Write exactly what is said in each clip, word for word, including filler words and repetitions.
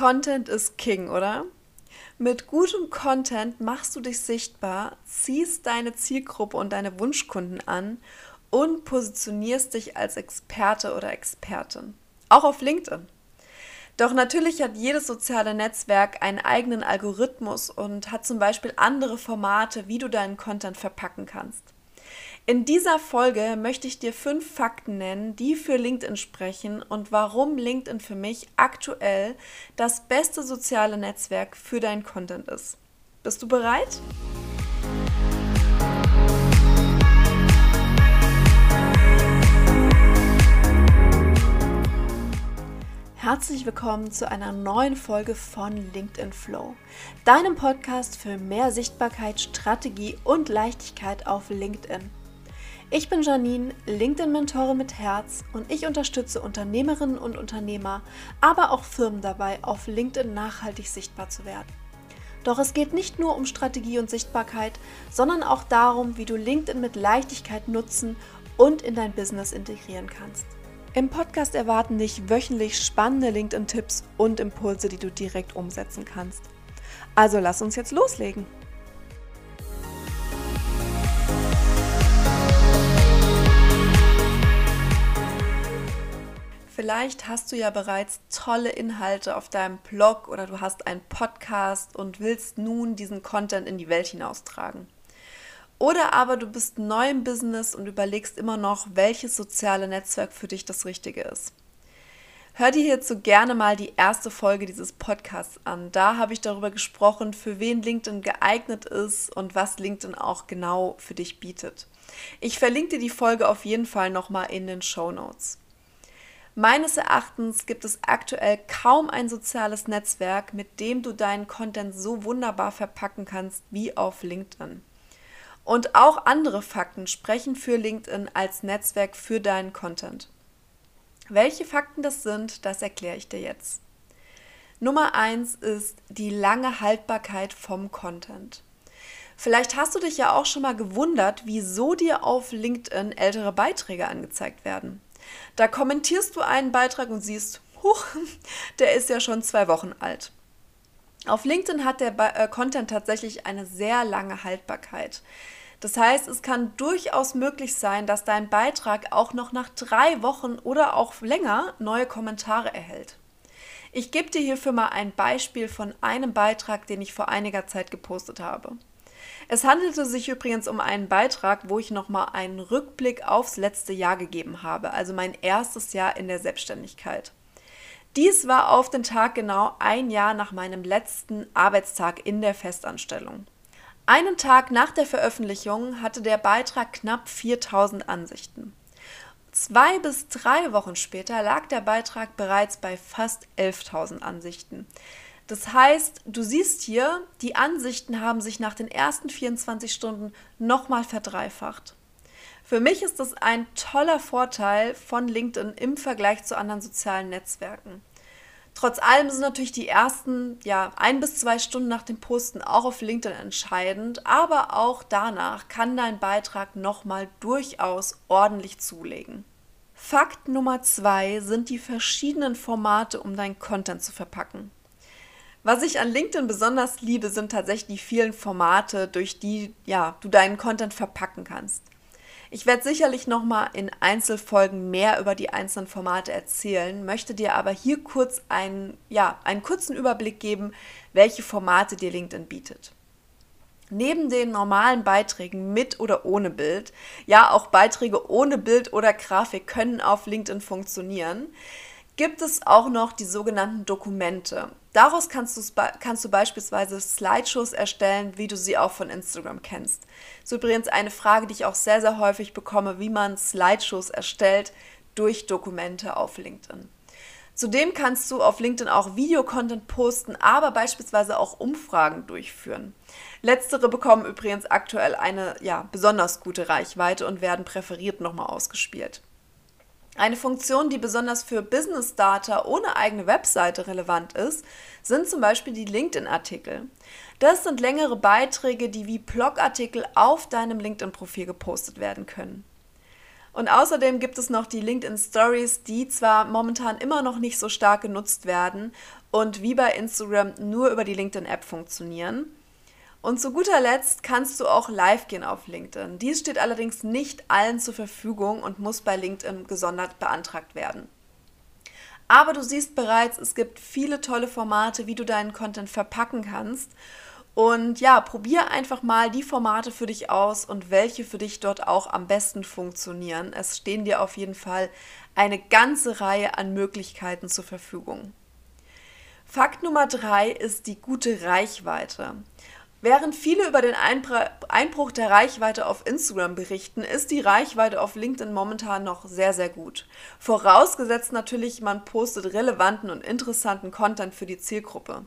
Content ist King, oder? Mit gutem Content machst du dich sichtbar, ziehst deine Zielgruppe und deine Wunschkunden an und positionierst dich als Experte oder Expertin. Auch auf LinkedIn. Doch natürlich hat jedes soziale Netzwerk einen eigenen Algorithmus und hat zum Beispiel andere Formate, wie du deinen Content verpacken kannst. In dieser Folge möchte ich dir fünf Fakten nennen, die für LinkedIn sprechen und warum LinkedIn für mich aktuell das beste soziale Netzwerk für deinen Content ist. Bist du bereit? Herzlich willkommen zu einer neuen Folge von LinkedIn Flow, deinem Podcast für mehr Sichtbarkeit, Strategie und Leichtigkeit auf LinkedIn. Ich bin Janine, LinkedIn-Mentorin mit Herz und ich unterstütze Unternehmerinnen und Unternehmer, aber auch Firmen dabei, auf LinkedIn nachhaltig sichtbar zu werden. Doch es geht nicht nur um Strategie und Sichtbarkeit, sondern auch darum, wie du LinkedIn mit Leichtigkeit nutzen und in dein Business integrieren kannst. Im Podcast erwarten dich wöchentlich spannende LinkedIn-Tipps und Impulse, die du direkt umsetzen kannst. Also lass uns jetzt loslegen! Vielleicht hast du ja bereits tolle Inhalte auf deinem Blog oder du hast einen Podcast und willst nun diesen Content in die Welt hinaustragen. Oder aber du bist neu im Business und überlegst immer noch, welches soziale Netzwerk für dich das Richtige ist. Hör dir hierzu gerne mal die erste Folge dieses Podcasts an. Da habe ich darüber gesprochen, für wen LinkedIn geeignet ist und was LinkedIn auch genau für dich bietet. Ich verlinke dir die Folge auf jeden Fall nochmal in den Shownotes. Meines Erachtens gibt es aktuell kaum ein soziales Netzwerk, mit dem du deinen Content so wunderbar verpacken kannst wie auf LinkedIn. Und auch andere Fakten sprechen für LinkedIn als Netzwerk für deinen Content. Welche Fakten das sind, das erkläre ich dir jetzt. Nummer eins ist die lange Haltbarkeit vom Content. Vielleicht hast du dich ja auch schon mal gewundert, wieso dir auf LinkedIn ältere Beiträge angezeigt werden. Da kommentierst du einen Beitrag und siehst, huch, der ist ja schon zwei Wochen alt. Auf LinkedIn hat der Be- äh, Content tatsächlich eine sehr lange Haltbarkeit. Das heißt, es kann durchaus möglich sein, dass dein Beitrag auch noch nach drei Wochen oder auch länger neue Kommentare erhält. Ich gebe dir hierfür mal ein Beispiel von einem Beitrag, den ich vor einiger Zeit gepostet habe. Es handelte sich übrigens um einen Beitrag, wo ich nochmal einen Rückblick aufs letzte Jahr gegeben habe, also mein erstes Jahr in der Selbstständigkeit. Dies war auf den Tag genau ein Jahr nach meinem letzten Arbeitstag in der Festanstellung. Einen Tag nach der Veröffentlichung hatte der Beitrag knapp viertausend Ansichten. Zwei bis drei Wochen später lag der Beitrag bereits bei fast elftausend Ansichten. Das heißt, du siehst hier, die Ansichten haben sich nach den ersten vierundzwanzig Stunden nochmal verdreifacht. Für mich ist das ein toller Vorteil von LinkedIn im Vergleich zu anderen sozialen Netzwerken. Trotz allem sind natürlich die ersten ja, ein bis zwei Stunden nach dem Posten auch auf LinkedIn entscheidend, aber auch danach kann dein Beitrag nochmal durchaus ordentlich zulegen. Fakt Nummer zwei sind die verschiedenen Formate, um deinen Content zu verpacken. Was ich an LinkedIn besonders liebe, sind tatsächlich die vielen Formate, durch die ja, du deinen Content verpacken kannst. Ich werde sicherlich nochmal in Einzelfolgen mehr über die einzelnen Formate erzählen, möchte dir aber hier kurz einen, ja, einen kurzen Überblick geben, welche Formate dir LinkedIn bietet. Neben den normalen Beiträgen mit oder ohne Bild, ja auch Beiträge ohne Bild oder Grafik können auf LinkedIn funktionieren, gibt es auch noch die sogenannten Dokumente. Daraus kannst du, kannst du beispielsweise Slideshows erstellen, wie du sie auch von Instagram kennst. Das ist übrigens eine Frage, die ich auch sehr, sehr häufig bekomme, wie man Slideshows erstellt durch Dokumente auf LinkedIn. Zudem kannst du auf LinkedIn auch Videocontent posten, aber beispielsweise auch Umfragen durchführen. Letztere bekommen übrigens aktuell eine ja, besonders gute Reichweite und werden präferiert nochmal ausgespielt. Eine Funktion, die besonders für Business-Starter ohne eigene Webseite relevant ist, sind zum Beispiel die LinkedIn-Artikel. Das sind längere Beiträge, die wie Blogartikel auf deinem LinkedIn-Profil gepostet werden können. Und außerdem gibt es noch die LinkedIn-Stories, die zwar momentan immer noch nicht so stark genutzt werden und wie bei Instagram nur über die LinkedIn-App funktionieren. Und zu guter Letzt kannst du auch live gehen auf LinkedIn. Dies steht allerdings nicht allen zur Verfügung und muss bei LinkedIn gesondert beantragt werden. Aber du siehst bereits, es gibt viele tolle Formate, wie du deinen Content verpacken kannst. Und ja, probier einfach mal die Formate für dich aus und welche für dich dort auch am besten funktionieren. Es stehen dir auf jeden Fall eine ganze Reihe an Möglichkeiten zur Verfügung. Fakt Nummer drei ist die gute Reichweite. Während viele über den Einbruch der Reichweite auf Instagram berichten, ist die Reichweite auf LinkedIn momentan noch sehr, sehr gut. Vorausgesetzt natürlich, man postet relevanten und interessanten Content für die Zielgruppe.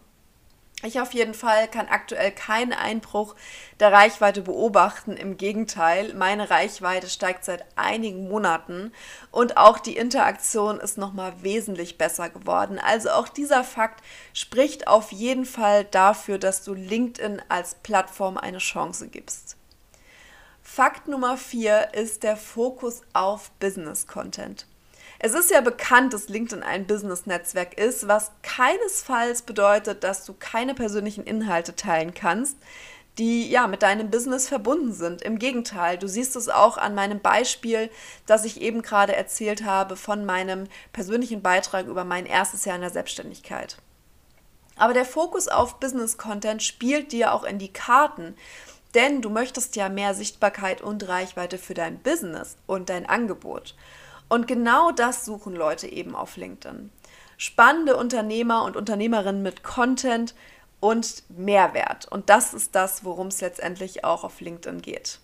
Ich auf jeden Fall kann aktuell keinen Einbruch der Reichweite beobachten. Im Gegenteil, meine Reichweite steigt seit einigen Monaten und auch die Interaktion ist nochmal wesentlich besser geworden. Also auch dieser Fakt spricht auf jeden Fall dafür, dass du LinkedIn als Plattform eine Chance gibst. Fakt Nummer vier ist der Fokus auf Business-Content. Es ist ja bekannt, dass LinkedIn ein Business-Netzwerk ist, was keinesfalls bedeutet, dass du keine persönlichen Inhalte teilen kannst, die ja mit deinem Business verbunden sind. Im Gegenteil, du siehst es auch an meinem Beispiel, das ich eben gerade erzählt habe, von meinem persönlichen Beitrag über mein erstes Jahr in der Selbstständigkeit. Aber der Fokus auf Business-Content spielt dir auch in die Karten, denn du möchtest ja mehr Sichtbarkeit und Reichweite für dein Business und dein Angebot. Und genau das suchen Leute eben auf LinkedIn. Spannende Unternehmer und Unternehmerinnen mit Content und Mehrwert. Und das ist das, worum es letztendlich auch auf LinkedIn geht.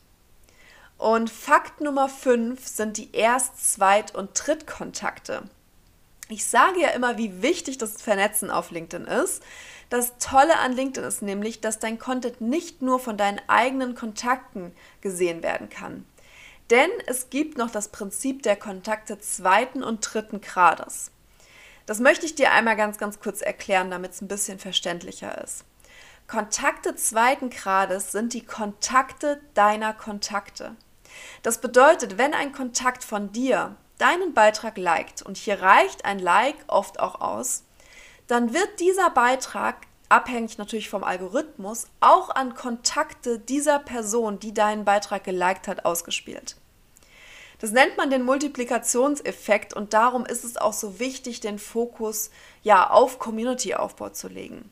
Und Fakt Nummer fünf sind die Erst-, Zweit- und Drittkontakte. Ich sage ja immer, wie wichtig das Vernetzen auf LinkedIn ist. Das Tolle an LinkedIn ist nämlich, dass dein Content nicht nur von deinen eigenen Kontakten gesehen werden kann. Denn es gibt noch das Prinzip der Kontakte zweiten und dritten Grades. Das möchte ich dir einmal ganz, ganz kurz erklären, damit es ein bisschen verständlicher ist. Kontakte zweiten Grades sind die Kontakte deiner Kontakte. Das bedeutet, wenn ein Kontakt von dir deinen Beitrag liked, und hier reicht ein Like oft auch aus, dann wird dieser Beitrag, abhängig natürlich vom Algorithmus, auch an Kontakte dieser Person, die deinen Beitrag geliked hat, ausgespielt. Das nennt man den Multiplikationseffekt und darum ist es auch so wichtig, den Fokus ja auf Community-Aufbau zu legen.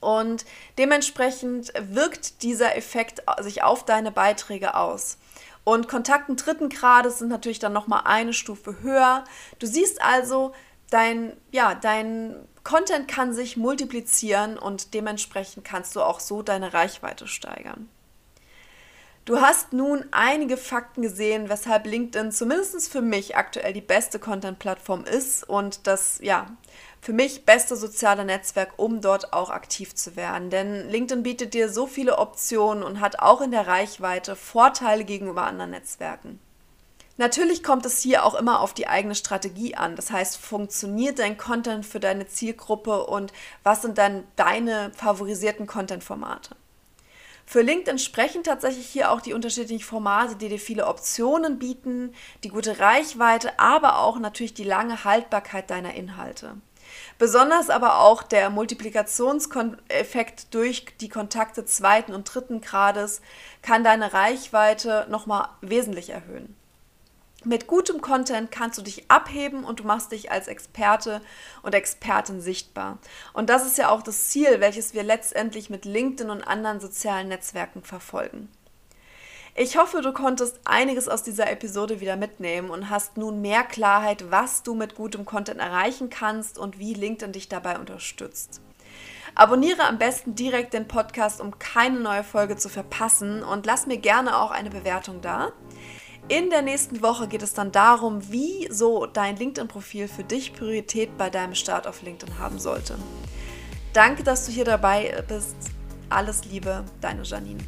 Und dementsprechend wirkt dieser Effekt sich auf deine Beiträge aus. Und Kontakten dritten Grades sind natürlich dann nochmal eine Stufe höher. Du siehst also, dein, ja, dein Content kann sich multiplizieren und dementsprechend kannst du auch so deine Reichweite steigern. Du hast nun einige Fakten gesehen, weshalb LinkedIn zumindest für mich aktuell die beste Content-Plattform ist und das, ja, für mich beste soziale Netzwerk, um dort auch aktiv zu werden. Denn LinkedIn bietet dir so viele Optionen und hat auch in der Reichweite Vorteile gegenüber anderen Netzwerken. Natürlich kommt es hier auch immer auf die eigene Strategie an. Das heißt, funktioniert dein Content für deine Zielgruppe und was sind dann deine favorisierten Content-Formate? Für LinkedIn sprechen tatsächlich hier auch die unterschiedlichen Formate, die dir viele Optionen bieten, die gute Reichweite, aber auch natürlich die lange Haltbarkeit deiner Inhalte. Besonders aber auch der Multiplikationseffekt durch die Kontakte zweiten und dritten Grades kann deine Reichweite nochmal wesentlich erhöhen. Mit gutem Content kannst du dich abheben und du machst dich als Experte und Expertin sichtbar. Und das ist ja auch das Ziel, welches wir letztendlich mit LinkedIn und anderen sozialen Netzwerken verfolgen. Ich hoffe, du konntest einiges aus dieser Episode wieder mitnehmen und hast nun mehr Klarheit, was du mit gutem Content erreichen kannst und wie LinkedIn dich dabei unterstützt. Abonniere am besten direkt den Podcast, um keine neue Folge zu verpassen und lass mir gerne auch eine Bewertung da. In der nächsten Woche geht es dann darum, wieso dein LinkedIn-Profil für dich Priorität bei deinem Start auf LinkedIn haben sollte. Danke, dass du hier dabei bist. Alles Liebe, deine Janine.